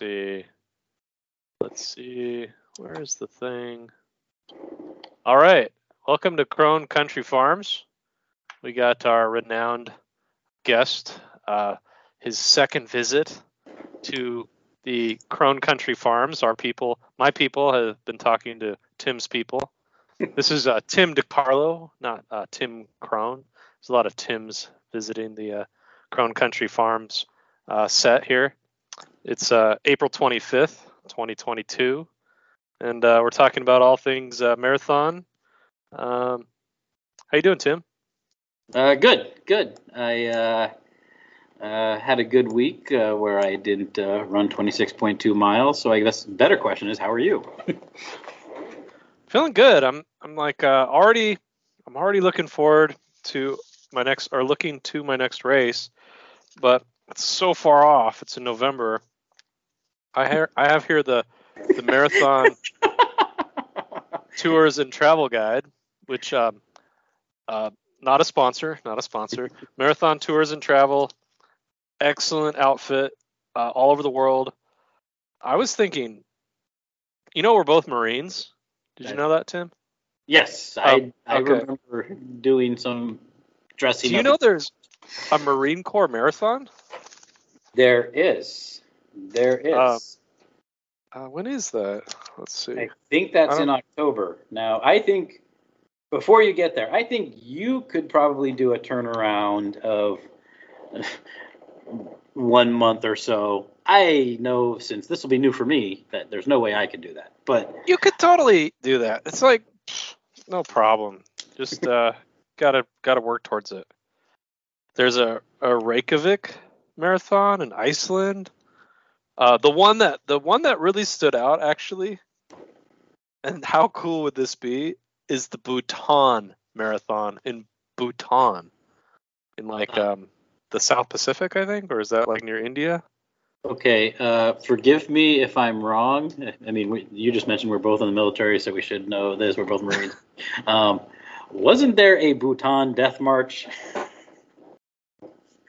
Let's see. Where is the thing? All right. Welcome to Crone Country Farms. We got our renowned guest, his second visit to the Crone Country Farms. Our people, my people, have been talking to Tim's people. This is Tim DiCarlo, not Tim Krone. There's a lot of Tims visiting the Crone Country Farms set here. It's April 25th, 2022, and we're talking about all things marathon. How you doing, Tim? Good. I had a good week where I didn't run 26.2 miles. So I guess the better question is, how are you? Feeling good. I'm like already looking forward to my next, or looking to my next race, but it's so far off. It's in November. I have here the Marathon Tours and Travel Guide, which not a sponsor. Marathon Tours and Travel, excellent outfit, all over the world. I was thinking, we're both Marines. Did you know that, Tim? Yes, I remember doing some dressing. Do you know there's a Marine Corps Marathon? There is. When is that? Let's see. I think that's in October. Now, I think before you get there, I think you could probably do a turnaround of 1 month or so. I know, since this will be new for me, that there's no way I could do that. But you could totally do that. It's like no problem. Just gotta work towards it. There's a Reykjavik marathon in Iceland. The one that really stood out, actually, and how cool would this be, is the Bhutan Marathon in Bhutan, in like the South Pacific, I think, or is that like near India? Okay, forgive me if I'm wrong. I mean, you just mentioned we're both in the military, so we should know this. We're both Marines. Wasn't there a Bhutan death march?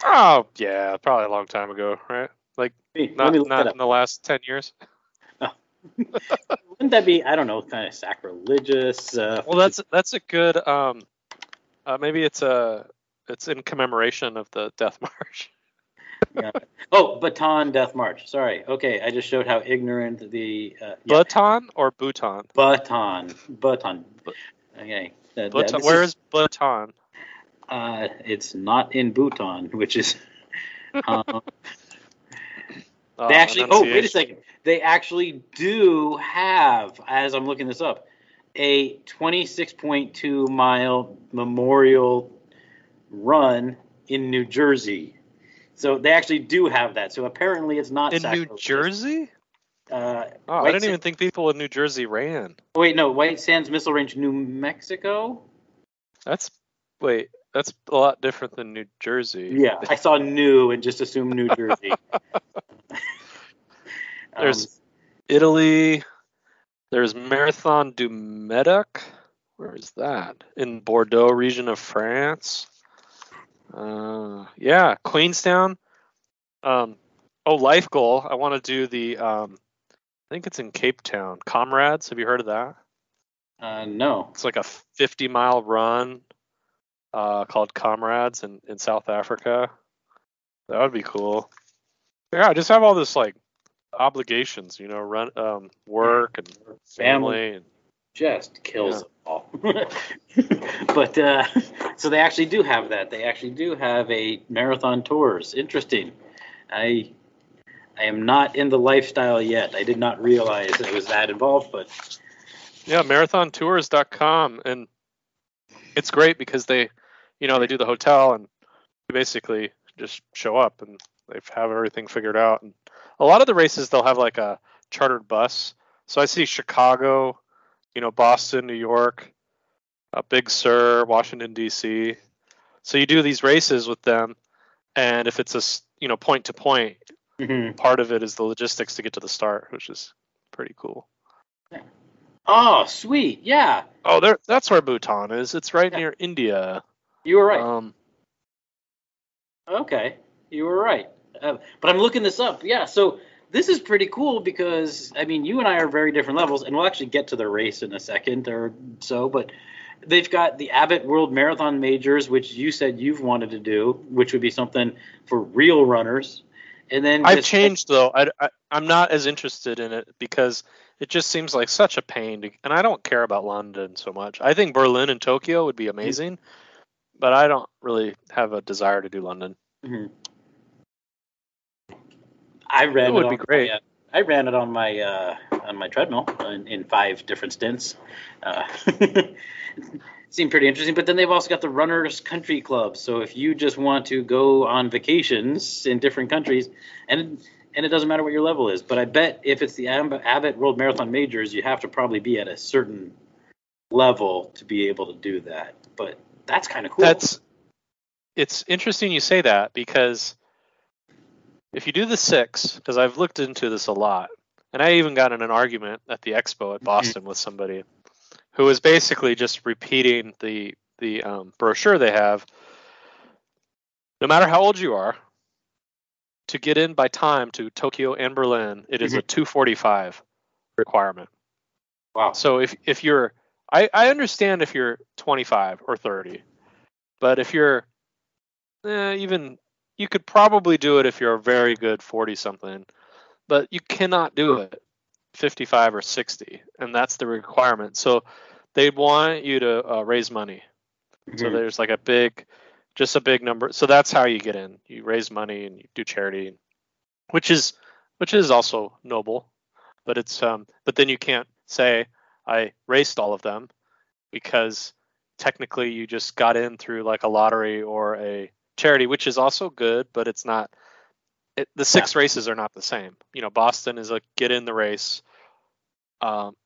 Oh yeah, probably a long time ago, right? Like, not in the last 10 years. Oh. Wouldn't that be, I don't know, kind of sacrilegious? Well, that's a good, maybe it's in commemoration of the Death March. Yeah. Oh, Bataan Death March. Sorry. Okay, I just showed how ignorant the... yeah. Bataan or Bhutan? Bataan. Okay. Bataan. Where is Bataan? It's not in Bhutan, which is... They actually, wait a second. They actually do have, as I'm looking this up, a 26.2 mile memorial run in New Jersey. So they actually do have that. So apparently it's not in New Jersey? I didn't even think people in New Jersey ran. Wait, no, White Sands Missile Range, New Mexico? That's a lot different than New Jersey. Yeah, I saw new and just assumed New Jersey. There's Italy. There's Marathon du Medoc. Where is that? In Bordeaux region of France. Yeah, Queenstown. Life goal. I want to do the, I think it's in Cape Town. Comrades, have you heard of that? No. It's like a 50-mile run called Comrades in South Africa. That would be cool. Yeah, I just have all this, like, obligations, run, work and family, and just kills them all. But so they actually do have that. They actually do have a marathon tours. Interesting. I am not in the lifestyle yet. I did not realize it was that involved, but yeah, marathontours.com, and it's great because they, they do the hotel and you basically just show up and they have everything figured out. And a lot of the races, they'll have like a chartered bus. So I see Chicago, Boston, New York, Big Sur, Washington, D.C. So you do these races with them. And if it's a point to point, part of it is the logistics to get to the start, which is pretty cool. Yeah. Oh, sweet. Yeah. Oh, that's where Bhutan is. It's right near India. You were right. Okay. You were right. But I'm looking this up. Yeah, so this is pretty cool because, I mean, you and I are very different levels, and we'll actually get to the race in a second or so, but they've got the Abbott World Marathon Majors, which you said you've wanted to do, which would be something for real runners. And then I've changed, though. I'm not as interested in it because it just seems like such a pain. And I don't care about London so much. I think Berlin and Tokyo would be amazing, but I don't really have a desire to do London. Mm-hmm. I ran it on my treadmill in 5 different stints. It seemed pretty interesting. But then they've also got the Runners Country Club. So if you just want to go on vacations in different countries, and it doesn't matter what your level is. But I bet if it's the Abbott World Marathon Majors, you have to probably be at a certain level to be able to do that. But that's kind of cool. It's interesting you say that because if you do the 6, because I've looked into this a lot, and I even got in an argument at the expo at Boston with somebody who was basically just repeating the brochure they have. No matter how old you are, to get in by time to Tokyo and Berlin, it is a 2:45 requirement. Wow. So if you're, I understand if you're 25 or 30, but if you're even, you could probably do it if you're a very good 40-something, but you cannot do it 55 or 60, and that's the requirement. So they want you to raise money. Mm-hmm. So there's like a big number. So that's how you get in. You raise money and you do charity, which is also noble, but it's but then you can't say I raced all of them because technically you just got in through like a lottery or a charity, which is also good, but it's not the 6 races are not the same. You know, Boston is a get in the race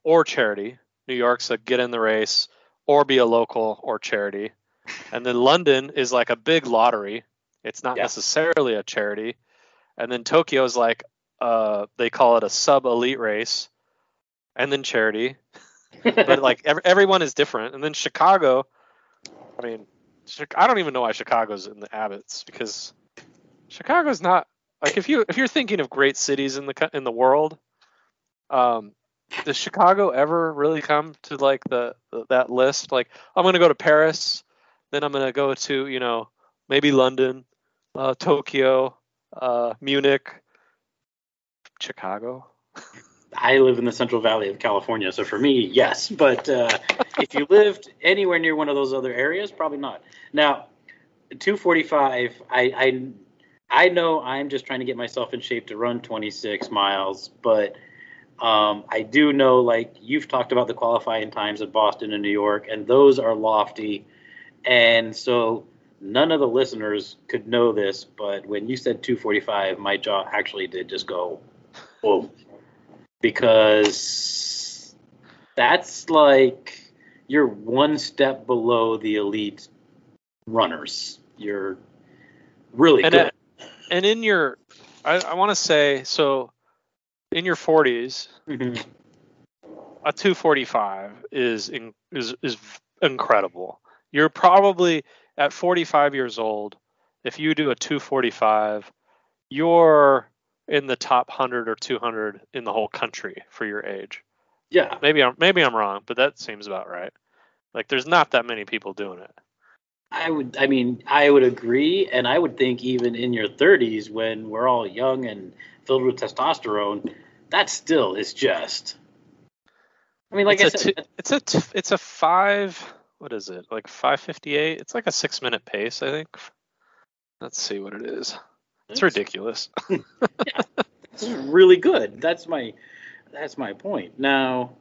or charity. New York's a get in the race or be a local or charity. And then London is like a big lottery. It's not necessarily a charity. And then Tokyo is like they call it a sub elite race and then charity. But like everyone is different. And then Chicago, I mean, I don't even know why Chicago's in the Abbots, because Chicago's not like if you're thinking of great cities in the world, does Chicago ever really come to like that list? Like I'm gonna go to Paris, then I'm gonna go to maybe London, Tokyo, Munich, Chicago. I live in the Central Valley of California, so for me, yes. But if you lived anywhere near one of those other areas, probably not. Now, 2:45, I know I'm just trying to get myself in shape to run 26 miles, but I do know, like, you've talked about the qualifying times at Boston and New York, and those are lofty. And so none of the listeners could know this, but when you said 2:45, my jaw actually did just go, whoa. Because that's like you're one step below the elite runners. You're really good. And in your, I want to say, so in your 40s, a 2:45 is incredible. You're probably at 45 years old. If you do a 2:45, you're in the top 100 or 200 in the whole country for your age. Yeah. Maybe I'm wrong, but that seems about right. Like there's not that many people doing it. I would agree, and I would think even in your 30s when we're all young and filled with testosterone, that still is just, I mean, like I said, it's a 5, what is it? Like 5:58. It's like a 6-minute pace, I think. Let's see what it is. It's ridiculous. Yeah, this is really good. That's my point. Now,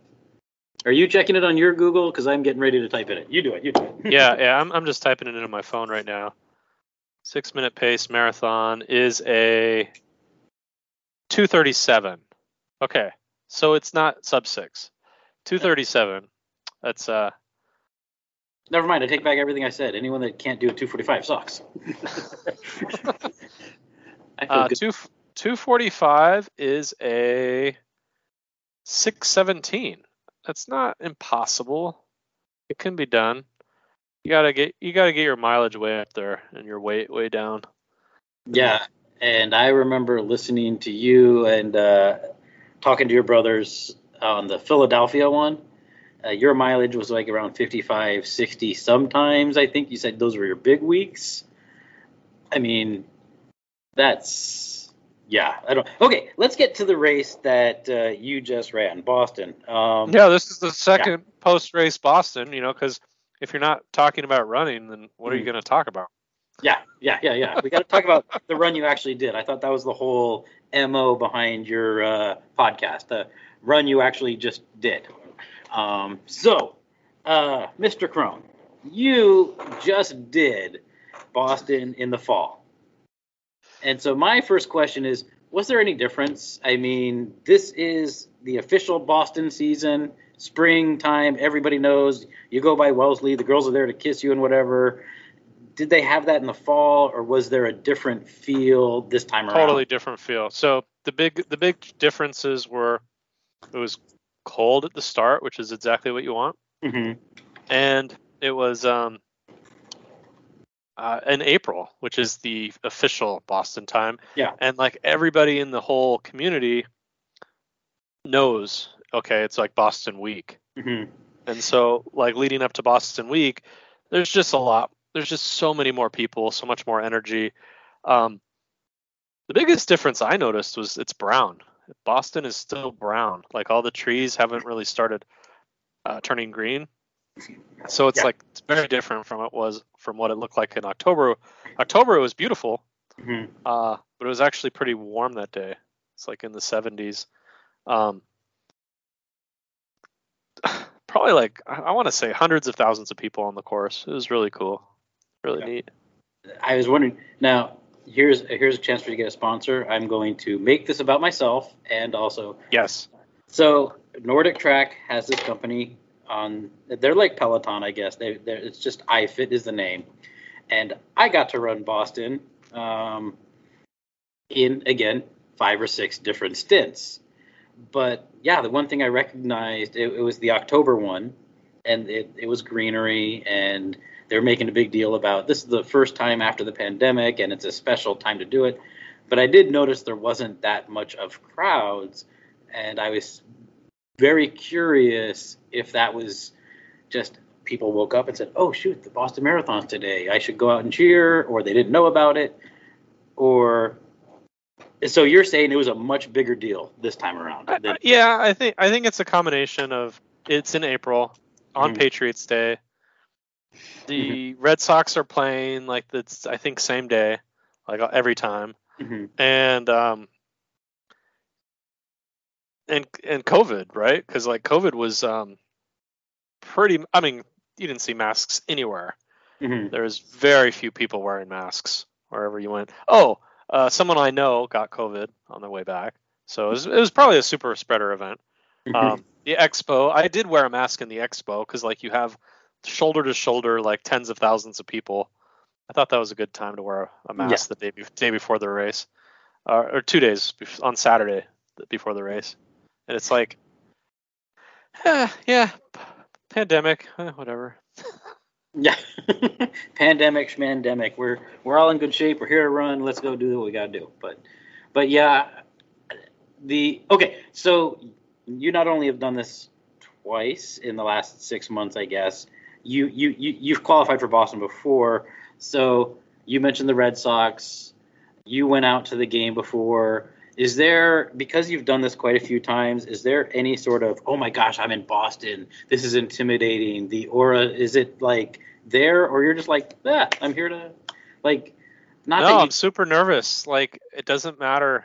are you checking it on your Google? Because I'm getting ready to type in it. You do it. Yeah. I'm just typing it into my phone right now. 6-minute pace marathon is a 2:37. Okay, so it's not sub 6. 2:37. That's Never mind. I take back everything I said. Anyone that can't do a 2:45 sucks. 2:45 is a 6:17. That's not impossible. It can be done. You gotta get your mileage way up there and your weight way down. Yeah, And I remember listening to you and talking to your brothers on the Philadelphia one. Your mileage was like around 55, 60 sometimes, I think. You said those were your big weeks. I mean, that's, yeah. Okay, let's get to the race that you just ran, Boston. This is the second post-race Boston, you know, because if you're not talking about running, then what are you going to talk about? Yeah. We got to talk about the run you actually did. I thought that was the whole MO behind your podcast, the run you actually just did. So, Mr. Krone, you just did Boston in the fall. And so my first question is, was there any difference? I mean, this is the official Boston season, springtime. Everybody knows you go by Wellesley. The girls are there to kiss you and whatever. Did they have that in the fall, or was there a different feel this time around? Totally different feel. So the big differences were it was cold at the start, which is exactly what you want. Mm-hmm. And it was in April, which is the official Boston time. Yeah. And like everybody in the whole community knows, okay, it's like Boston week. Mm-hmm. And so like leading up to Boston week, there's just a lot. There's just so many more people, so much more energy. The biggest difference I noticed was it's brown. Boston is still brown. Like all the trees haven't really started turning green. So it's like it's very different from what it looked like in October. October was beautiful, but it was actually pretty warm that day. It's like in the 70s. Probably like I want to say hundreds of thousands of people on the course. It was really cool. Really neat. I was wondering, now here's a chance for you to get a sponsor. I'm going to make this about myself and also yes. So Nordic Track has this company on. They're like Peloton, I guess. It's just iFit is the name, and I got to run Boston in again 5 or 6 different stints. But yeah, the one thing I recognized it was the October one, and it was greenery and. They're making a big deal about this is the first time after the pandemic and it's a special time to do it. But I did notice there wasn't that much of crowds. And I was very curious if that was just people woke up and said, oh, shoot, the Boston Marathon's today. I should go out and cheer, or they didn't know about it. Or so you're saying it was a much bigger deal this time around. I think it's a combination of it's in April on Patriots Day. The Red Sox are playing like that's I think same day, like every time, and COVID, right? Because like COVID was pretty. I mean, you didn't see masks anywhere. Mm-hmm. There was very few people wearing masks wherever you went. Oh, someone I know got COVID on their way back, so it was probably a super spreader event. The expo, I did wear a mask in the expo because like you have. Shoulder to shoulder, like tens of thousands of people. I thought that was a good time to wear a mask the day before the race, or 2 days on Saturday before the race. And it's like, pandemic, whatever. Yeah, pandemic, schmandemic. We're all in good shape. We're here to run. Let's go do what we gotta do. But yeah, so you not only have done this twice in the last 6 months, I guess. You've qualified for Boston before, so you mentioned the Red Sox. You went out to the game before. Is there, because you've done this quite a few times, is there any sort of, oh my gosh, I'm in Boston. This is intimidating. The aura, is it like there, or you're just like, I'm here to, like, I'm super nervous. Like, it doesn't matter.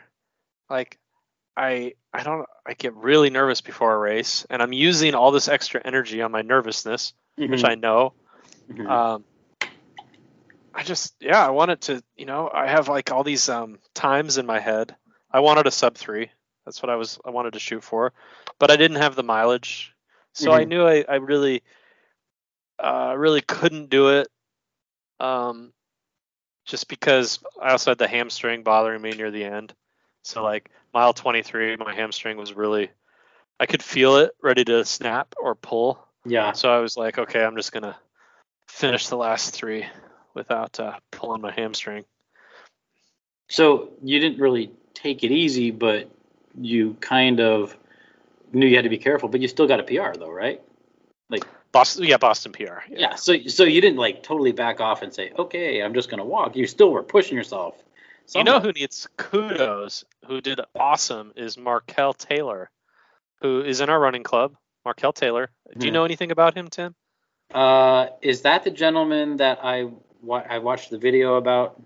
Like, I get really nervous before a race, and I'm using all this extra energy on my nervousness. Which I know. I wanted to, you know, I have like all these times in my head. I wanted a sub 3. That's what I wanted to shoot for, but I didn't have the mileage. So I knew I really, really couldn't do it. Just because I also had the hamstring bothering me near the end. So like mile 23, my hamstring was really, I could feel it ready to snap or pull. Yeah. So I was like, okay, I'm just going to finish the last 3 without pulling my hamstring. So you didn't really take it easy, but you kind of knew you had to be careful, but you still got a PR though, right? Like Boston PR. Yeah. So you didn't like totally back off and say, okay, I'm just going to walk. You still were pushing yourself. Somewhere. You know who needs kudos, who did awesome, is Markelle Taylor, who is in our running club. Markelle Taylor. Do you know anything about him, Tim? Is that the gentleman that I watched the video about?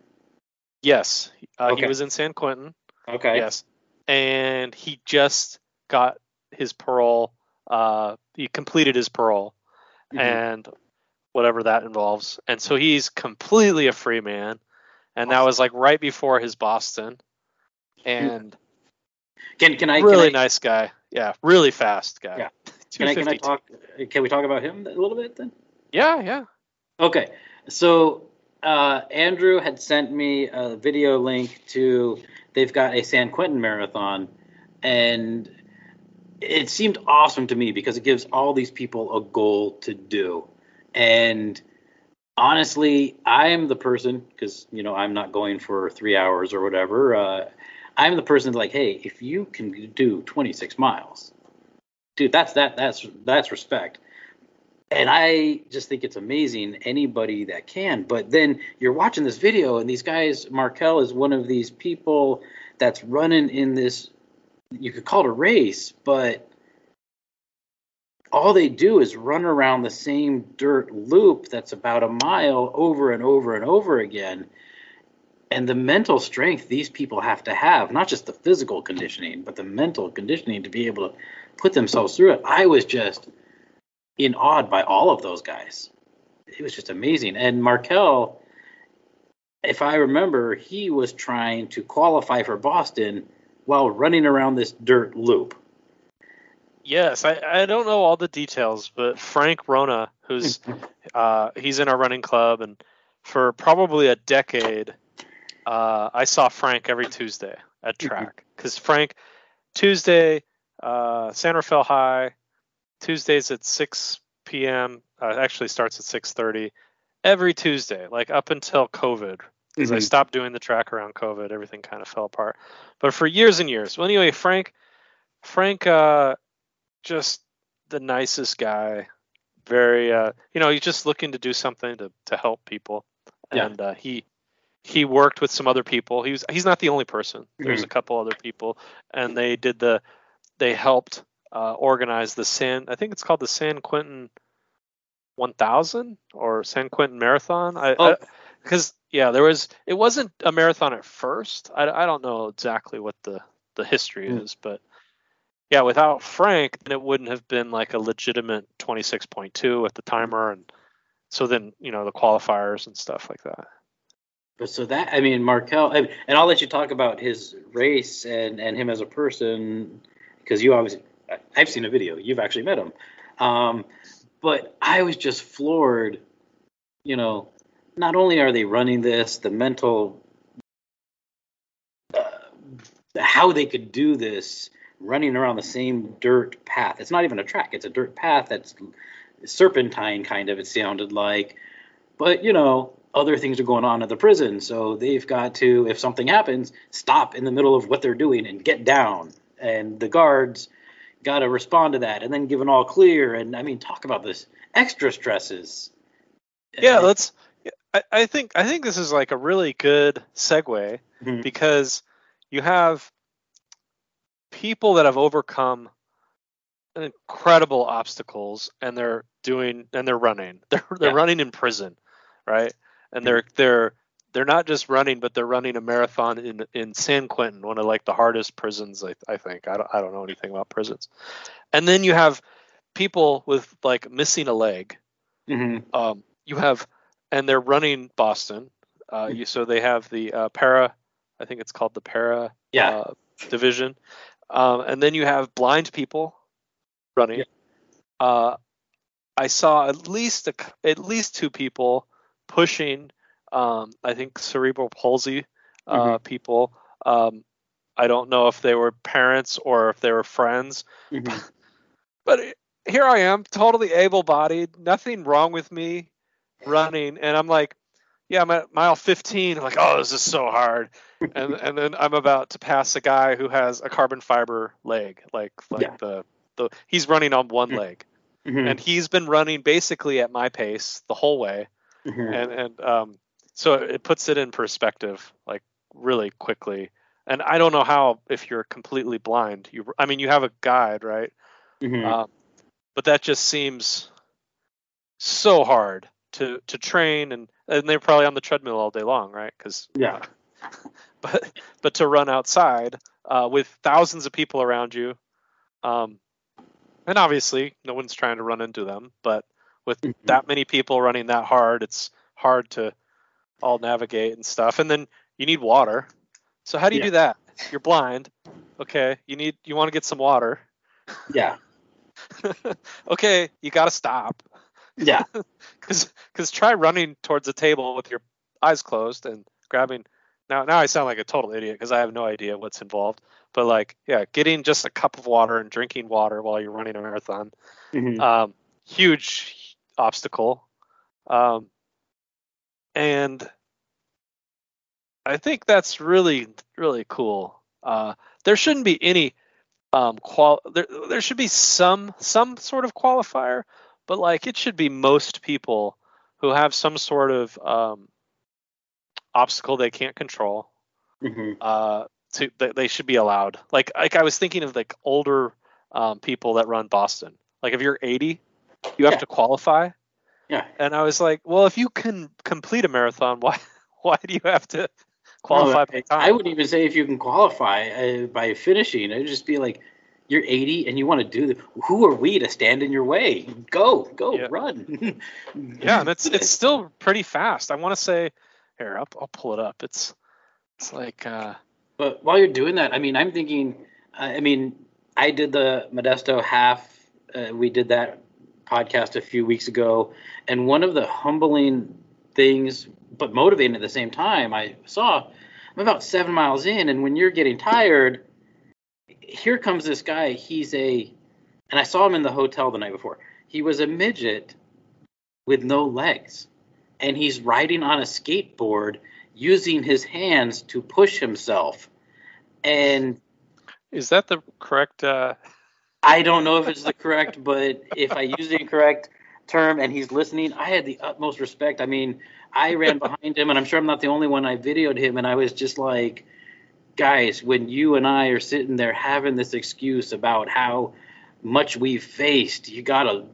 Yes. Okay. He was in San Quentin. Okay. Yes. And he just got his parole. He completed his parole and whatever that involves. And so he's completely a free man. And that was like right before his Boston. And can I nice guy. Yeah. Really fast guy. Yeah. Can we talk about him a little bit then? Yeah. Okay. So Andrew had sent me a video link to, they've got a San Quentin marathon, and it seemed awesome to me because it gives all these people a goal to do. And honestly, I'm the person, because, you know, I'm not going for 3 hours or whatever. I'm the person like, hey, if you can do 26 miles, dude, that's respect. And I just think it's amazing, anybody that can. But then you're watching this video, and these guys, Markelle is one of these people that's running in this, you could call it a race, but all they do is run around the same dirt loop that's about a mile over and over and over again. And the mental strength these people have to have, not just the physical conditioning, but the mental conditioning to be able to put themselves through it. I was just in awe by all of those guys. It was just amazing. And Markelle, if I remember, he was trying to qualify for Boston while running around this dirt loop. Yes, I don't know all the details, but Frank Rona, who's he's in our running club, and for probably a decade, I saw Frank every Tuesday at track, because Frank Tuesday, San Rafael High, Tuesdays at 6 p.m. Actually starts at 6:30 every Tuesday, like up until COVID, because I stopped doing the track around COVID. Everything kind of fell apart, but for years and years. Well, anyway, Frank. Just the nicest guy, very he's just looking to do something to help people. Yeah. And he worked with some other people. He's not the only person. There's a couple other people, and they helped organize the I think it's called the San Quentin 1000 or San Quentin Marathon. It wasn't a marathon at first. I don't know exactly what the history is, but yeah, without Frank, then it wouldn't have been like a legitimate 26.2 at the timer, and so then, you know, the qualifiers and stuff like that. But so that, I mean, Markelle, and I'll let you talk about his race and him as a person, because you obviously, I've seen a video, you've actually met him. But I was just floored, you know, not only are they running this, the mental, how they could do this, running around the same dirt path. It's not even a track. It's a dirt path that's serpentine, kind of, it sounded like. But, you know, other things are going on at the prison, so they've got to, if something happens, stop in the middle of what they're doing and get down. And the guards got to respond to that and then give an all clear. And, I mean, talk about this. Extra stresses. Yeah, I think this is like a really good segue, because you have people that have overcome incredible obstacles, and they're running in prison, right? And they're not just running, but they're running a marathon in San Quentin, one of like the hardest prisons. I think I don't know anything about prisons. And then you have people with like missing a leg. And they're running Boston. So they have the para. I think it's called the para division. And then you have blind people running. Yeah. I saw at least two people pushing, I think, cerebral palsy people. I don't know if they were parents or if they were friends. But here I am, totally able-bodied, nothing wrong with me, running. And I'm like, yeah, I'm at mile 15. I'm like, oh, this is so hard. And then I'm about to pass a guy who has a carbon fiber leg, like the he's running on one leg, mm-hmm. and he's been running basically at my pace the whole way, mm-hmm. and so it puts it in perspective, like really quickly. And I don't know how, if you're completely blind, you have a guide, right? Mm-hmm. But that just seems so hard to train, and they're probably on the treadmill all day long, right? Because but to run outside with thousands of people around you, and obviously no one's trying to run into them, but with mm-hmm. that many people running that hard, it's hard to all navigate and stuff. And then you need water. So how do you do that? You're blind. Okay, you want to get some water. Yeah. Okay, you got to stop. Yeah. Because try running towards a table with your eyes closed and grabbing. Now I sound like a total idiot because I have no idea what's involved. But getting just a cup of water and drinking water while you're running a marathon, mm-hmm. Huge obstacle. And I think that's really, really cool. There shouldn't be any there should be some sort of qualifier, but it should be most people who have some sort of obstacle they can't control. Mm-hmm. They should be allowed. Like I was thinking of older people that run Boston. Like if you're 80, you have to qualify. Yeah. And I was like, well, if you can complete a marathon, why do you have to qualify by time? I would even say if you can qualify by finishing, I'd just be like, you're 80 and you want to do this. Who are we to stand in your way? Go, run. And it's still pretty fast. I want to say, here, I'll pull it up. It's like. But while you're doing that, I'm thinking, I did the Modesto half. We did that podcast a few weeks ago, and one of the humbling things, but motivating at the same time, I saw I'm about 7 miles in, and when you're getting tired, here comes this guy. And I saw him in the hotel the night before. He was a midget with no legs, and he's riding on a skateboard using his hands to push himself. And is that the correct? I don't know if it's the correct, but if I use the incorrect term and he's listening, I had the utmost respect. I ran behind him, and I'm sure I'm not the only one. I videoed him, and I was just like, guys, when you and I are sitting there having this excuse about how much we faced, you gotta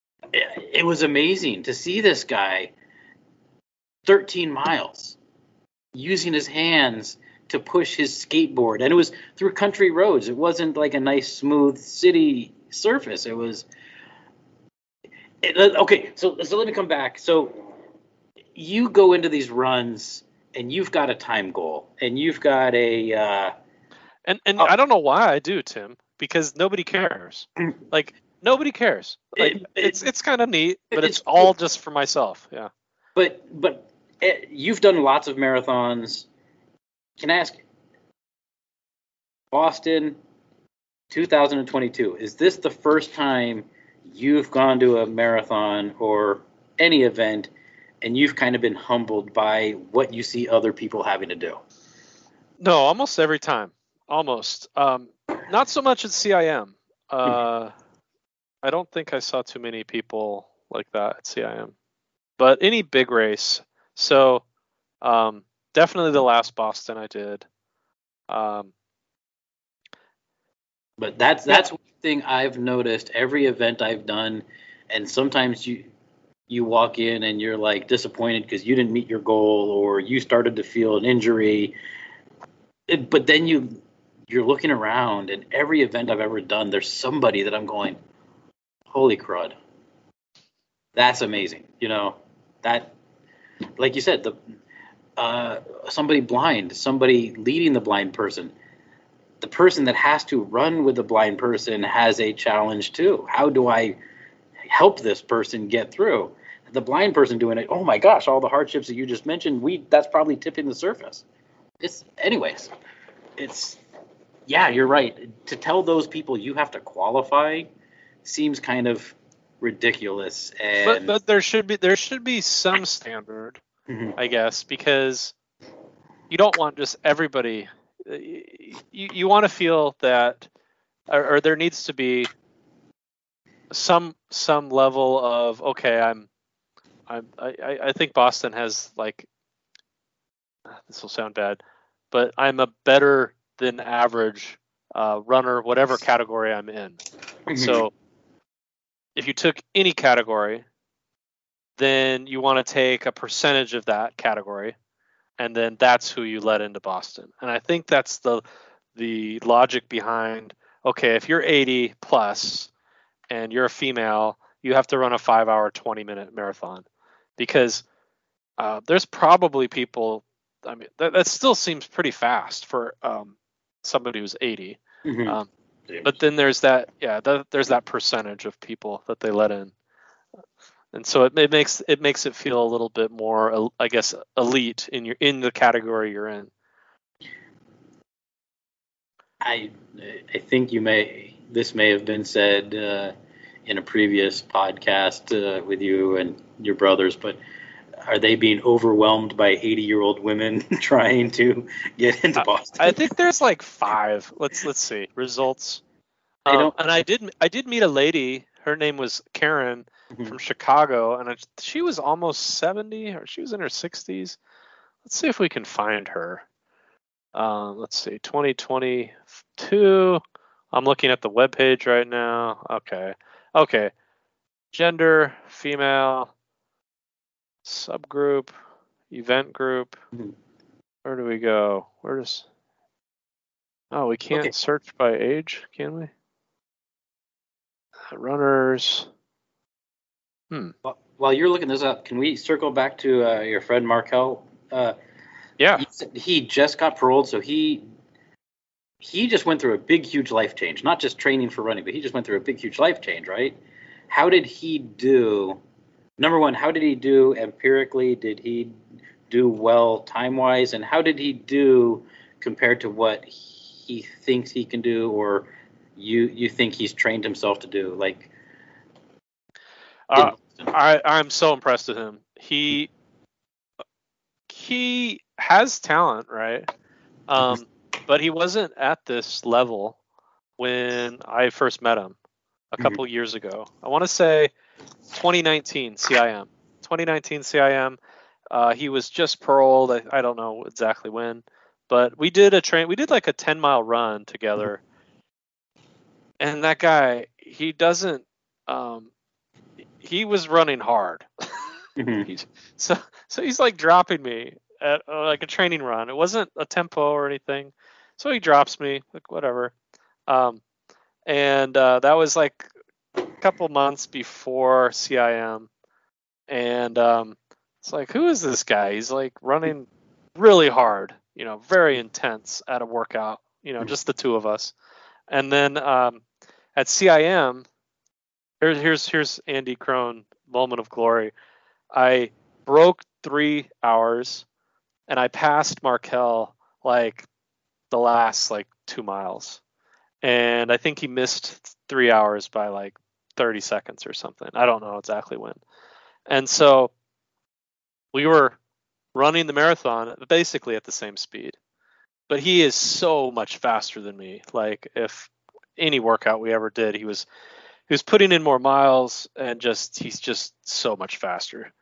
– it was amazing to see this guy 13 miles using his hands to push his skateboard. And it was through country roads. It wasn't like a nice, smooth city surface. It was – okay, so let me come back. So – you go into these runs and you've got a time goal and you've got a I don't know why I do, Tim, because nobody cares. Nobody cares. It's kind of neat, but it's all just for myself. Yeah. But you've done lots of marathons. Can I ask, Boston 2022, is this the first time you've gone to a marathon or any event and you've kind of been humbled by what you see other people having to do? No, almost every time. Almost. Not so much at CIM. I don't think I saw too many people like that at CIM. But any big race. So definitely the last Boston I did. But that's one thing I've noticed. Every event I've done, and sometimes you walk in and you're disappointed because you didn't meet your goal or you started to feel an injury. But then you're looking around, and every event I've ever done, there's somebody that I'm going, holy crud, that's amazing. That, like you said, somebody blind, somebody leading the blind person. The person that has to run with the blind person has a challenge too. How do I help this person get through? The blind person doing it, oh my gosh, all the hardships that you just mentioned, that's probably tipping the surface. You're right. To tell those people you have to qualify seems kind of ridiculous. And but there should be some standard. I guess, because you don't want just everybody. You want to feel that, or there needs to be some level of, okay, I think Boston has, like, this will sound bad, but I'm a better than average runner, whatever category I'm in. So if you took any category, then you want to take a percentage of that category, and then that's who you let into Boston. And I think that's the logic behind, okay, if you're 80 plus and you're a female, you have to run a 5-hour, 20-minute marathon, because there's probably people, I mean, that still seems pretty fast for somebody who's 80. But then there's that, there's that percentage of people that they let in. And so it makes it feel a little bit more, I guess, elite in the category you're in. I think this may have been said in a previous podcast with you and your brothers, but are they being overwhelmed by 80-year-old women trying to get into Boston? I think there's like 5. Let's see results. And I did meet a lady. Her name was Karen from Chicago, and she was almost 70, or she was in her 60s. Let's see if we can find her. Let's see, 2022. I'm looking at the webpage right now. Okay. Gender, female, subgroup, event group. Where do we go? We can't search by age, can we? Runners. While you're looking this up, can we circle back to your friend Markelle? Yeah. He just got paroled, so he just went through a big, huge life change. Not just training for running, but he just went through a big, huge life change, right? How did he do? Number one, how did he do empirically? Did he do well time-wise? And how did he do compared to what he thinks he can do, or you think he's trained himself to do? Like, I'm so impressed with him. He has talent, right? But he wasn't at this level when I first met him a couple years ago. I want to say 2019 CIM. He was just paroled. I don't know exactly when, but we did like a 10-mile run together. And that guy, he doesn't. He was running hard. So he's like dropping me at like a training run. It wasn't a tempo or anything. So he drops me, like, whatever. And that was like a couple months before CIM. And it's like, who is this guy? He's like running really hard, very intense at a workout, just the two of us. And then at CIM, here's Andy Krone, moment of glory. I broke 3 hours, and I passed Markelle like the last 2 miles, and I think he missed 3 hours by like 30 seconds or something. I don't know exactly when. And so we were running the marathon basically at the same speed, but he is so much faster than me. Like, if any workout we ever did, he was putting in more miles, and he's just so much faster.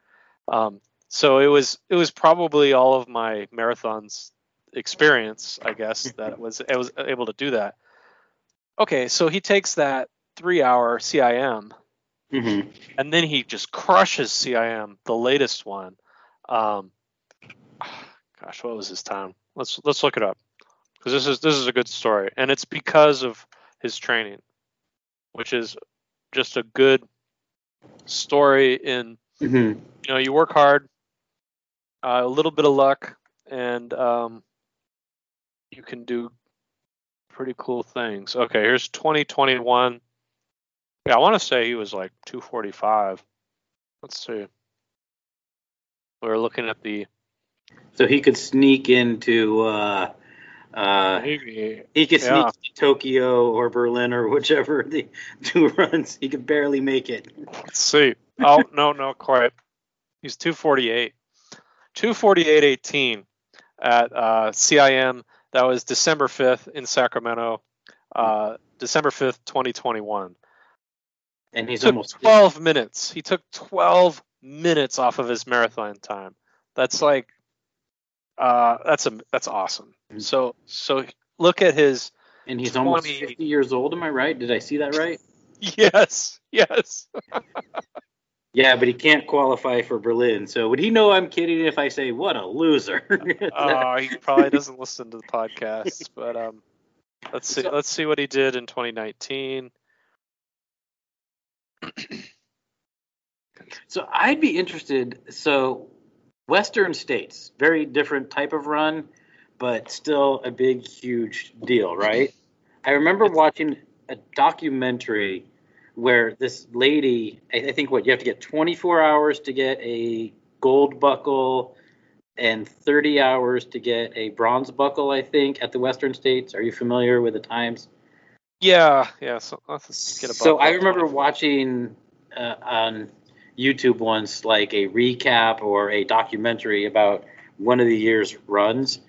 So it was probably all of my marathons experience, I guess, that I was able to do that. Okay, so he takes that 3-hour CIM, and then he just crushes CIM, the latest one. Gosh, what was his time? Let's look it up, because this is a good story, and it's because of his training, which is just a good story in, you work hard, a little bit of luck, and you can do pretty cool things. Okay, here's 2021. Yeah, I want to say he was like 245. Let's see. We're looking at the... So he could sneak into... he could sneak to Tokyo or Berlin or whichever the two runs. He could barely make it. Let's see. Oh, no, not quite. He's 248. 2:48:18 at CIM. That was December 5th in Sacramento, December 5th, 2021. And he took almost 12 minutes. He took 12 minutes off of his marathon time. That's like, that's awesome. Mm-hmm. So look at his. And he's almost 50 years old. Am I right? Did I see that right? Yes. Yeah, but he can't qualify for Berlin. So would he know I'm kidding if I say what a loser? Oh, he probably doesn't listen to the podcast. But let's see. Let's see what he did in 2019. So I'd be interested. So Western States, very different type of run, but still a big, huge deal, right? I remember watching a documentary where this lady, I think you have to get 24 hours to get a gold buckle and 30 hours to get a bronze buckle, I think, at the Western States. Are you familiar with the times? Yeah. So let's get a buckle. So I remember 24. Watching on YouTube once, like a recap or a documentary about one of the year's runs.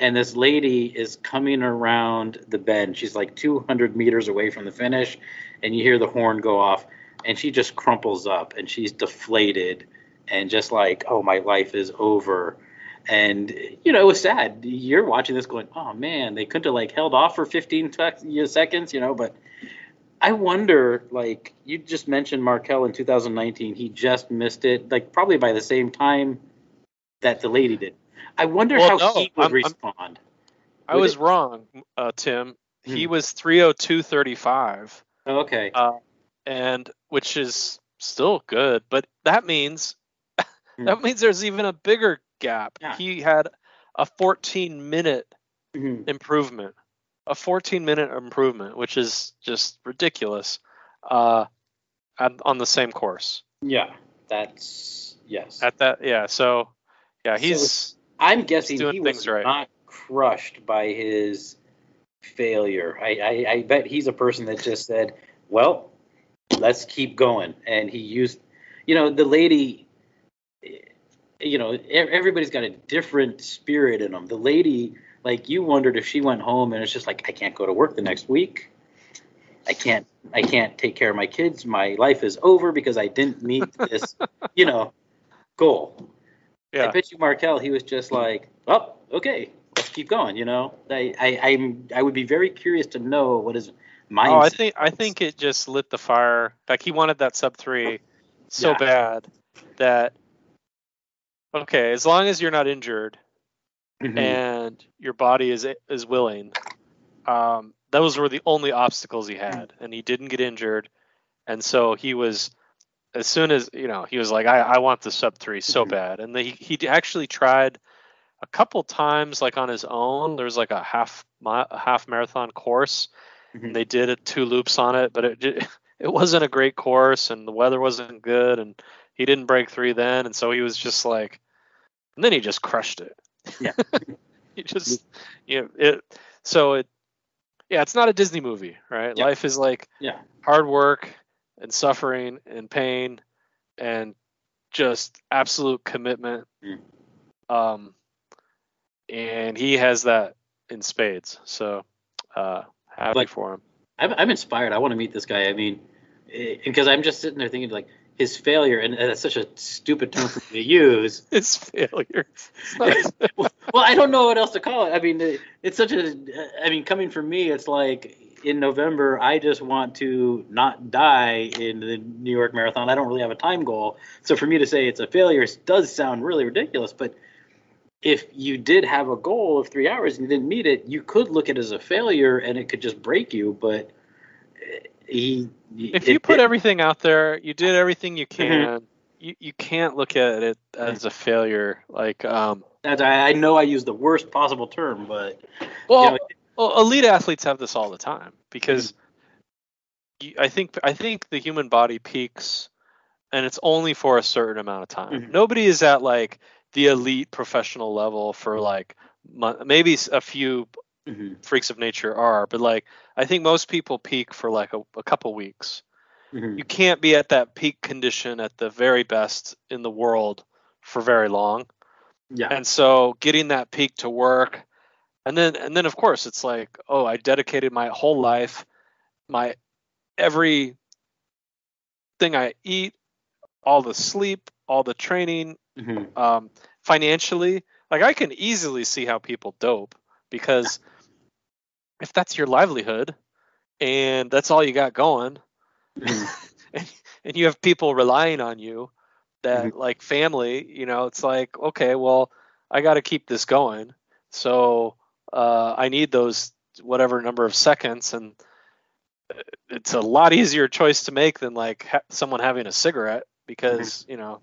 And this lady is coming around the bend. She's like 200 meters away from the finish, and you hear the horn go off, and she just crumples up, and she's deflated, and just like, oh, my life is over. And, you know, it was sad. You're watching this going, oh, man, they couldn't have, like, held off for 15 seconds, you know. But I wonder, like, you just mentioned Markelle in 2019. He just missed it, like, probably by the same time that the lady did. I wonder he would respond. I was wrong, Tim. He was 3:02:35. Oh, okay. And which is still good, but that means there's even a bigger gap. Yeah. He had a 14-minute improvement. A 14-minute improvement, which is just ridiculous. On the same course. Yeah. That's yes. At that yeah, so yeah, he's I'm guessing he was right. Not crushed by his failure. I bet he's a person that just said, well, let's keep going. And he used, you know, the lady, you know, everybody's got a different spirit in them. The lady, like, you wondered if she went home and it's just like, I can't go to work the next week. I can't take care of my kids. My life is over because I didn't meet this, you know, goal. Yeah. I bet you Markelle, he was just like, oh, okay, let's keep going, you know. I would be very curious to know what his mindset is. Oh, I think it just lit the fire. Like, he wanted that sub-3 so bad that, okay, as long as you're not injured and your body is willing, those were the only obstacles he had, and he didn't get injured, and so he was... As soon as, you know, he was like, I want the sub-3 so bad. And he actually tried a couple times, like, on his own. There was, like, a half marathon course. And they did 2 loops on it. But it wasn't a great course, and the weather wasn't good. And he didn't break 3 then. And so he was just like, and then he just crushed it. Yeah. He just, you know, it's not a Disney movie, right? Yeah. Life is, like, hard work and suffering and pain and just absolute commitment. And he has that in spades. So happy for him. I'm inspired. I want to meet this guy. I mean, because I'm just sitting there thinking, like, his failure, and that's such a stupid term for me to use. His failure. Well, I don't know what else to call it. I mean, it's such a, I mean, coming from me, it's like, in November, I just want to not die in the New York Marathon. I don't really have a time goal. So for me to say it's a failure does sound really ridiculous. But if you did have a goal of 3 hours and you didn't meet it, you could look at it as a failure and it could just break you. But if you put everything out there, you did everything you can, you can't look at it as a failure. Like, I know I used the worst possible term, but... Well, you know, well, elite athletes have this all the time because I think the human body peaks, and it's only for a certain amount of time. Nobody is at, like, the elite professional level for, like, maybe a few freaks of nature are, but, like, I think most people peak for, like, a couple weeks. You can't be at that peak condition at the very best in the world for very long. Yeah. And so getting that peak to work, and then of course it's like, oh, I dedicated my whole life, my every thing I eat, all the sleep, all the training, mm-hmm. Financially, like I can easily see how people dope, because if that's your livelihood and that's all you got going, mm-hmm. and you have people relying on you, that mm-hmm. like family, you know, it's like, okay, well, I got to keep this going. So I need those whatever number of seconds. And it's a lot easier choice to make than like someone having a cigarette, because, mm-hmm. you know,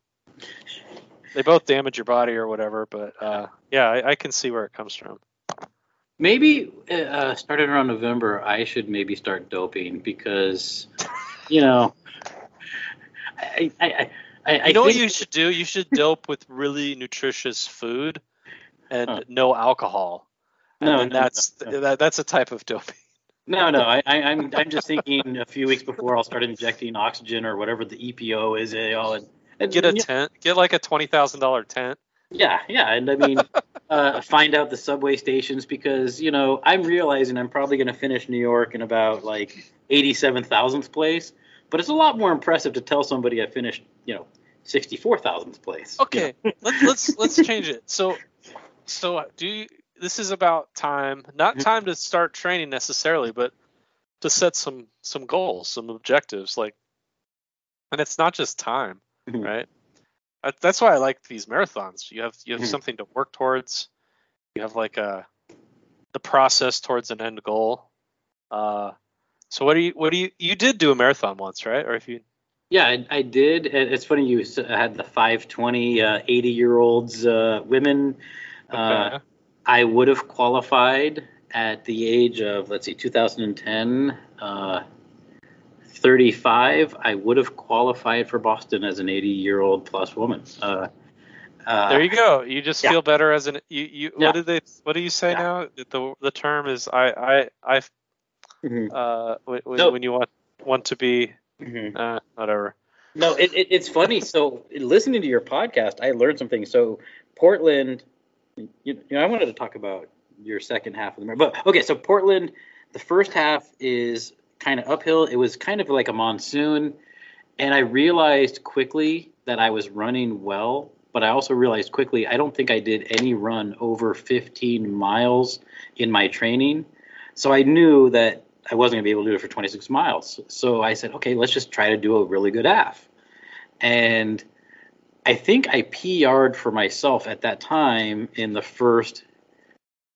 they both damage your body or whatever. But yeah, I can see where it comes from. Maybe starting around November, I should maybe start doping, because, you know, I know what you should do? You should dope with really nutritious food and no alcohol. And that's a type of doping. No. I'm just thinking a few weeks before I'll start injecting oxygen or whatever the EPO is. Get a tent. Get like a $20,000 tent. Yeah. And I mean, find out the subway stations, because, you know, I'm realizing I'm probably going to finish New York in about like 87,000th place. But it's a lot more impressive to tell somebody I finished, you know, 64,000th place. Okay, you know? let's change it. So this is about time, not time to start training necessarily, but to set some goals, some objectives. Like, and it's not just time, mm-hmm. right? That's why I like these marathons. You have mm-hmm. something to work towards. You have like the process towards an end goal. So what do you did do a marathon once, right? Or if you. Yeah, I did. It's funny, you had the 5:20, 80-year-olds women. Okay. I would have qualified at the age of, 2010, 35. I would have qualified for Boston as an 80-year-old plus woman. There you go. You just feel better as an you. Yeah. What do you say now? The term is I mm-hmm. When you want to be mm-hmm. Whatever. No, it's funny. So listening to your podcast, I learned something. So Portland, I wanted to talk about your second half of the marathon. But okay, so Portland, the first half is kind of uphill. It was kind of like a monsoon, and I realized quickly that I was running well. But I also realized quickly I don't think I did any run over 15 miles in my training. So I knew that I wasn't going to be able to do it for 26 miles. So I said, okay, let's just try to do a really good half. And I think I PR'd for myself at that time in the first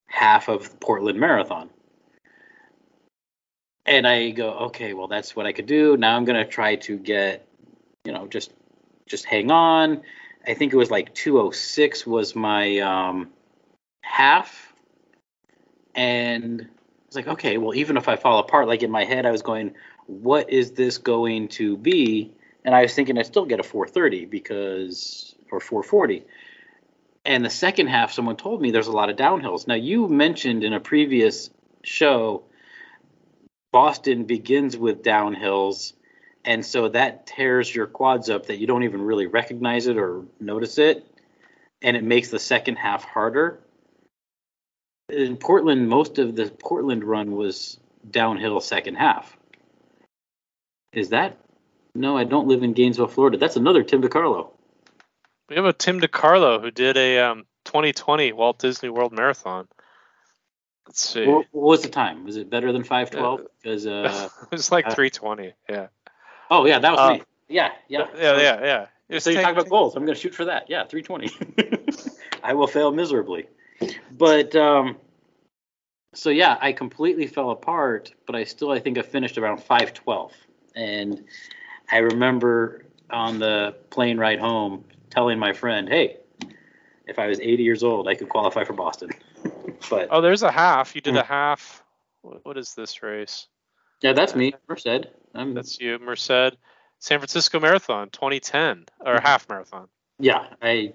half of the Portland Marathon. And I go, okay, well, that's what I could do. Now I'm going to try to get, just hang on. I think it was like 2:06 was my half. And like, okay, well, even if I fall apart, like in my head I was going, what is this going to be? And I was thinking I still get a 4:30 or 4:40. And the second half, someone told me there's a lot of downhills. Now, you mentioned in a previous show Boston begins with downhills, and so that tears your quads up that you don't even really recognize it or notice it, and it makes the second half harder. In Portland, most of the Portland run was downhill second half. Is that? No, I don't live in Gainesville, Florida. That's another Tim DiCarlo. We have a Tim DiCarlo who did a 2020 Walt Disney World Marathon. Let's see. What was the time? Was it better than 5:12? Because it was like 3:20. Yeah. Oh yeah, that was me. Yeah. So you talk about goals. I'm going to shoot for that. Yeah, 3:20. I will fail miserably. But I completely fell apart, but I think I finished around 5:12. And I remember on the plane ride home telling my friend, hey, if I was 80 years old, I could qualify for Boston. But there's a half. You did a half. What is this race? Yeah, that's me, Merced. That's you, Merced. San Francisco Marathon 2010, or half marathon. Yeah, I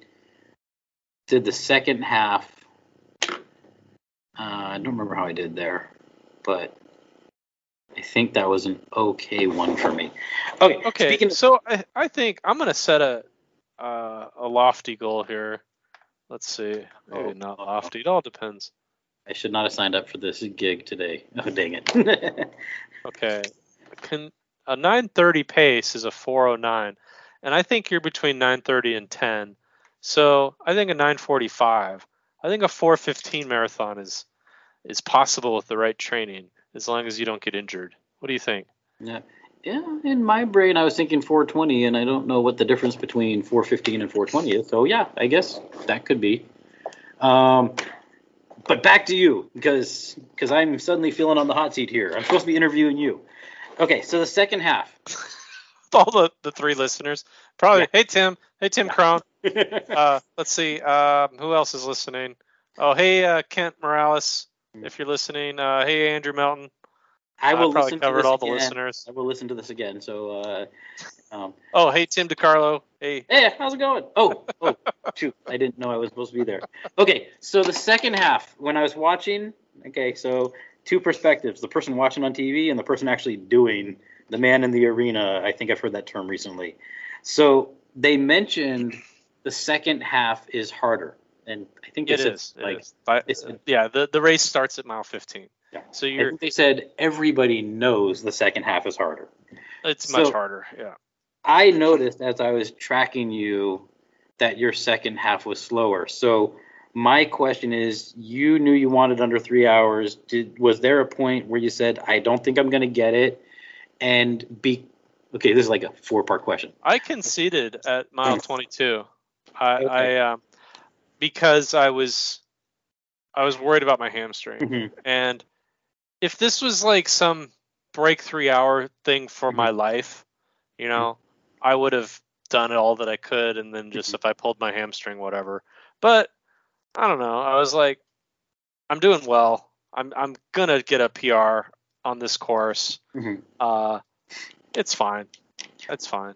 did the second half. I don't remember how I did there, but I think that was an okay one for me. Okay. So I think I'm going to set a lofty goal here. Let's see. Maybe not after. It all depends. I should not have signed up for this gig today. Oh, dang it. Okay. A 9:30 pace is a 4:09. And I think you're between 9:30 and 10. So I think a 9:45. I think a 4:15 marathon is possible with the right training, as long as you don't get injured. What do you think? Yeah. In my brain, I was thinking 4:20, and I don't know what the difference between 4:15 and 4:20 is. So, yeah, I guess that could be. But back to you, because I'm suddenly feeling on the hot seat here. I'm supposed to be interviewing you. Okay, so the second half. All the three listeners. Probably, yeah. Hey, Tim Krone. Let's see. Who else is listening? Oh, hey, Kent Morales, if you're listening. Hey, Andrew Melton. I will listen to this all again. The listeners. I will listen to this again. So, oh, hey, Tim DiCarlo. Hey, how's it going? Oh, shoot, I didn't know I was supposed to be there. Okay, so the second half, when I was watching, okay, so two perspectives: the person watching on TV and the person actually doing, the man in the arena. I think I've heard that term recently. So they mentioned the second half is harder, and I think it is. The race starts at mile 15. Yeah. So I think they said everybody knows the second half is harder. It's much harder. Yeah. I noticed as I was tracking you that your second half was slower. So my question is, you knew you wanted under 3 hours. Was there a point where you said, I don't think I'm going to get it? And okay, this is like a 4-part question. I conceded at mile 22. Because I was worried about my hamstring. Mm-hmm. And if this was like some break 3 hour thing for my life, you know, I would have done all that I could. And then just if I pulled my hamstring, whatever. But I don't know. I was like, I'm doing well. I'm going to get a PR on this course. Mm-hmm. It's fine. That's fine.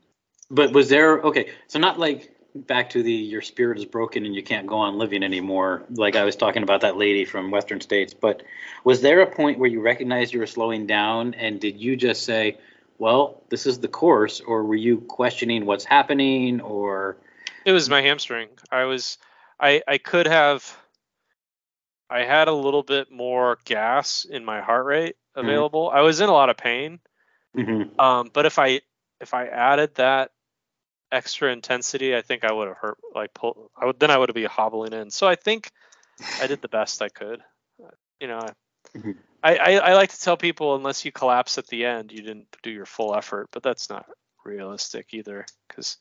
But was there, so not like back to your spirit is broken and you can't go on living anymore, like I was talking about that lady from Western States, but was there a point where you recognized you were slowing down, and did you just say, well, this is the course, or were you questioning what's happening? Or it was my hamstring. I had a little bit more gas in my heart rate available. Mm-hmm. I was in a lot of pain. Mm-hmm. But if I added that extra intensity, I think I would have hurt. I would have been hobbling in. So I think I did the best I could. You know, I like to tell people, unless you collapse at the end, you didn't do your full effort. But that's not realistic either, because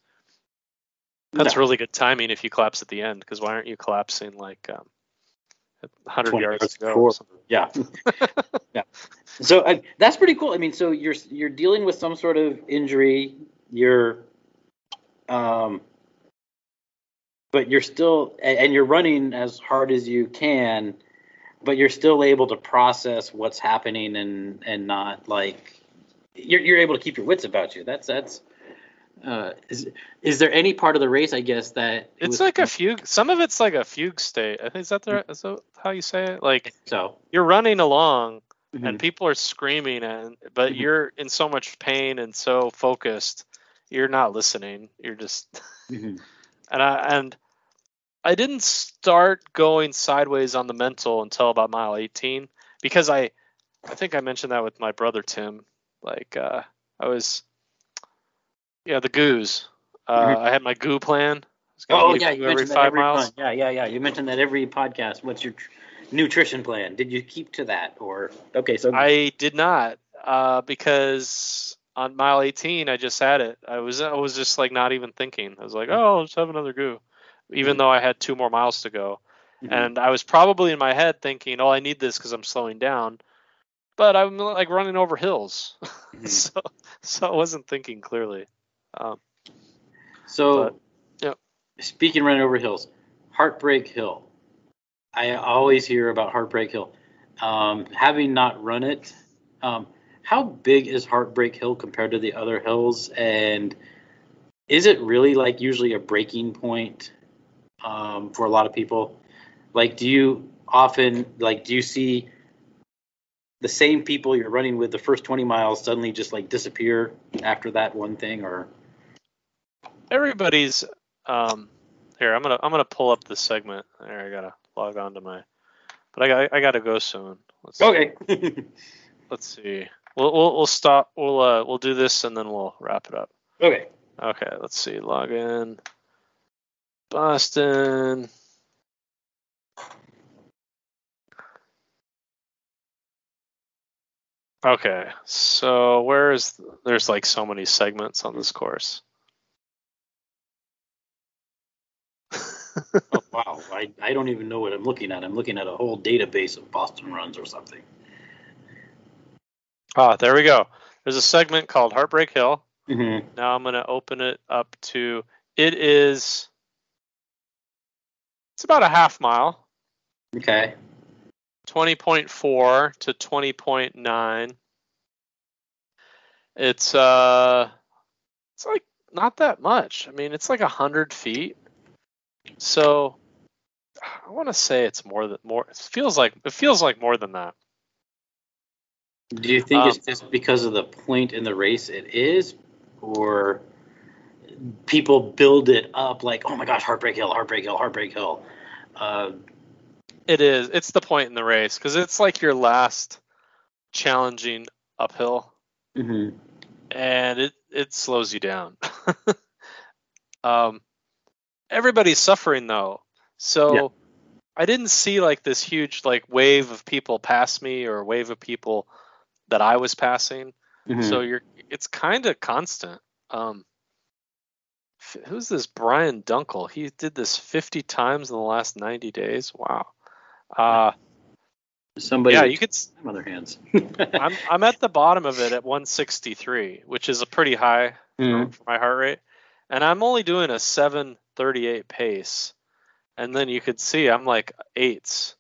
that's really good timing if you collapse at the end. Because why aren't you collapsing like 100 yards to go? Yeah. Yeah. So that's pretty cool. I mean, so you're dealing with some sort of injury. But you're still, and you're running as hard as you can, but you're still able to process what's happening and not like you're able to keep your wits about you. That's is there any part of the race, I guess, that it's like a fugue? Some of it's like a fugue state. I think is that how you say it? Like, so you're running along, mm-hmm. and people are screaming, but mm-hmm. you're in so much pain and so focused. You're not listening. You're just, mm-hmm. and I didn't start going sideways on the mental until about mile 18, because I think I mentioned that with my brother Tim. Like the goos. Mm-hmm. I had my goo plan. You every mentioned 5 miles. Yeah. You mentioned that every podcast. What's your nutrition plan? Did you keep to that, or so I did not, because on mile 18, I just had it. I was just like not even thinking. I was like, oh, I'll just have another goo, even though I had 2 more miles to go. Mm-hmm. And I was probably in my head thinking, oh, I need this because I'm slowing down. But I'm like running over hills. Mm-hmm. so I wasn't thinking clearly. Speaking running over hills, Heartbreak Hill. I always hear about Heartbreak Hill. Having not run it, how big is Heartbreak Hill compared to the other hills? And is it really like usually a breaking point for a lot of people? Like, do you see the same people you're running with the first 20 miles suddenly just like disappear after that one thing, or? Everybody's Here, I'm gonna pull up the segment. There, I gotta log on to my. But I gotta go soon. Okay. Let's see. We'll stop. We'll do this and then we'll wrap it up. Okay. Okay. Let's see. Log in. Boston. Okay, so there's like so many segments on this course. Oh, wow, I don't even know what I'm looking at. I'm looking at a whole database of Boston runs or something. Ah, there we go. There's a segment called Heartbreak Hill. Mm-hmm. Now I'm going to open it up to, it's about a half mile. Okay. 20.4 to 20.9. It's like not that much. I mean, it's like 100 feet. So I want to say it's more. It feels like more than that. Do you think it's just because of the point in the race it is, or people build it up like, oh my gosh, Heartbreak Hill, Heartbreak Hill, Heartbreak Hill? It is. It's the point in the race because it's like your last challenging uphill, mm-hmm. and it slows you down. Everybody's suffering though, so yeah. I didn't see like this huge like wave of people pass me or a wave of people that I was passing. Mm-hmm. So it's kind of constant. Who's this Brian Dunkel? He did this 50 times in the last 90 days. Wow. Somebody, yeah, you could. Time on their hands. I'm at the bottom of it at 163, which is a pretty high for my heart rate, and I'm only doing a 7:38 pace. And then you could see I'm like 8:20,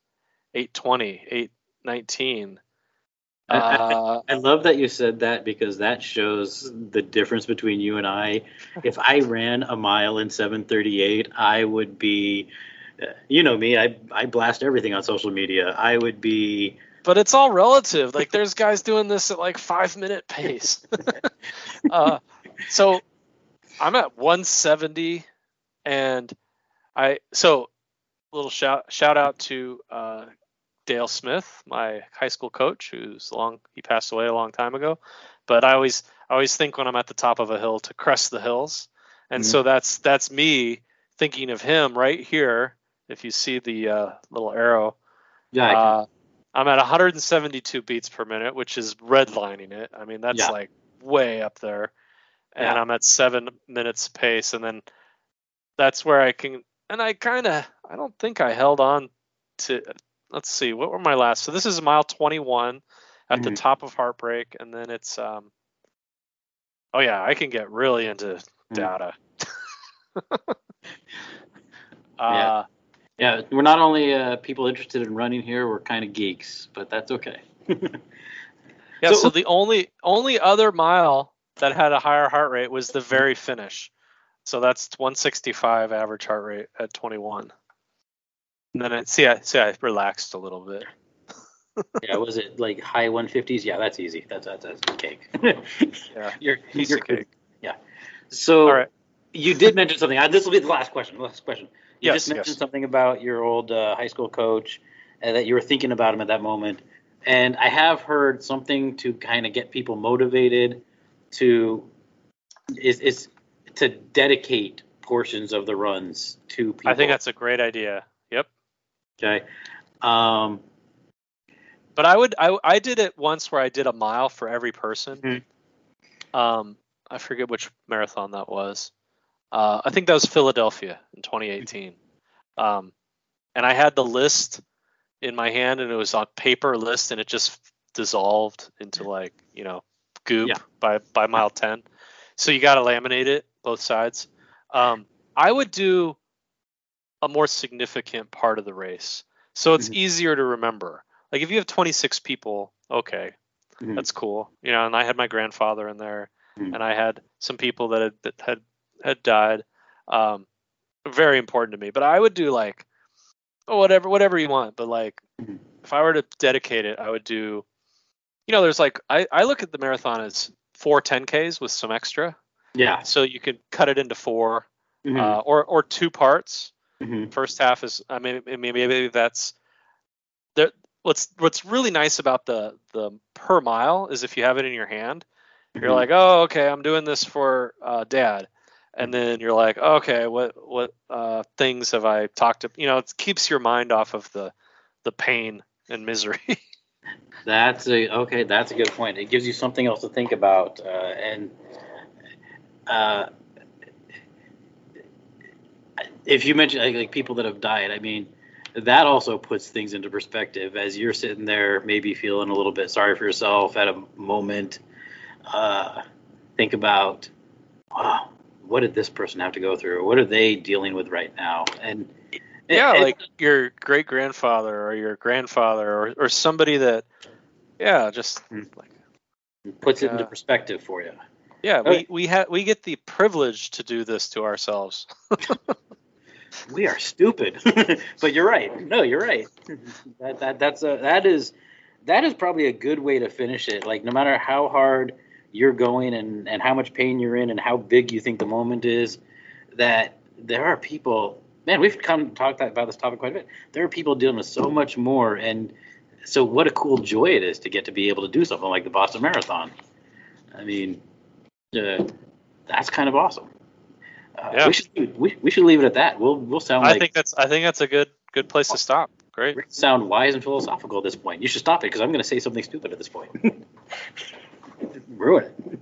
8:19. I love that you said that because that shows the difference between you and I. If I ran a mile in 7:38, I would be, you know me, I blast everything on social media. I would be. But it's all relative. Like there's guys doing this at like 5-minute pace. So I'm at 170 and little shout out to, Dale Smith, my high school coach, he passed away a long time ago, but I always think when I'm at the top of a hill to crest the hills, and so that's me thinking of him right here. If you see the little arrow, yeah, I'm at 172 beats per minute, which is redlining it. I mean that's like way up there, and I'm at 7 minutes pace, and then that's where I can. And I don't think I held on to. Let's see, what were my last? So this is mile 21 at the top of Heartbreak. And then it's, I can get really into data. Yeah, we're not only people interested in running here, we're kind of geeks, but that's okay. So the only other mile that had a higher heart rate was the very finish. So that's 165 average heart rate at 21. And then I relaxed a little bit. Was it like high 150s? Yeah, that's easy. That's cake. Yeah, you're cake. Yeah. So all right. You did mention something. This will be the last question. You just mentioned something about your old high school coach and that you were thinking about him at that moment. And I have heard something to kind of get people motivated to is to dedicate portions of the runs to people. I think that's a great idea. Okay, but I did it once where I did a mile for every person. Mm-hmm. I forget which marathon that was. I think that was Philadelphia in 2018. And I had the list in my hand, and it was on paper list, and it just dissolved into like goop by mile 10. So you got to laminate it both sides. I would do a more significant part of the race. So it's easier to remember. Like if you have 26 people, okay, that's cool. And I had my grandfather in there and I had some people that had died. Very important to me, but I would do like, whatever you want. But like, if I were to dedicate it, I would do, there's like, I look at the marathon as 4 10Ks with some extra. Yeah. So you could cut it into 4. mm-hmm. or two parts. Mm-hmm. First half is, I mean, maybe that's there. What's really nice about the per mile is if you have it in your hand, mm-hmm. you're like, oh, okay, I'm doing this for dad. And then you're like, okay, what things have I talked to? You know, it keeps your mind off of the pain and misery. That's a good point. It gives you something else to think about, and if you mention like people that have died, I mean, that also puts things into perspective as you're sitting there, maybe feeling a little bit sorry for yourself at a moment. Think about, wow, what did this person have to go through? What are they dealing with right now? And yeah, like your great grandfather or your grandfather or somebody that, yeah, just like puts it into perspective for you. Yeah, we get the privilege to do this to ourselves. We are stupid, but you're right. No, you're right. That is probably a good way to finish it. Like no matter how hard you're going and how much pain you're in and how big you think the moment is, that there are people. Man, we've talked about this topic quite a bit. There are people dealing with so much more, and so what a cool joy it is to get to be able to do something like the Boston Marathon. I mean, that's kind of awesome. Yeah. We should leave it at that. We'll sound. I think that's a good place to stop. Great. We sound wise and philosophical at this point. You should stop it because I'm going to say something stupid at this point. Ruin it.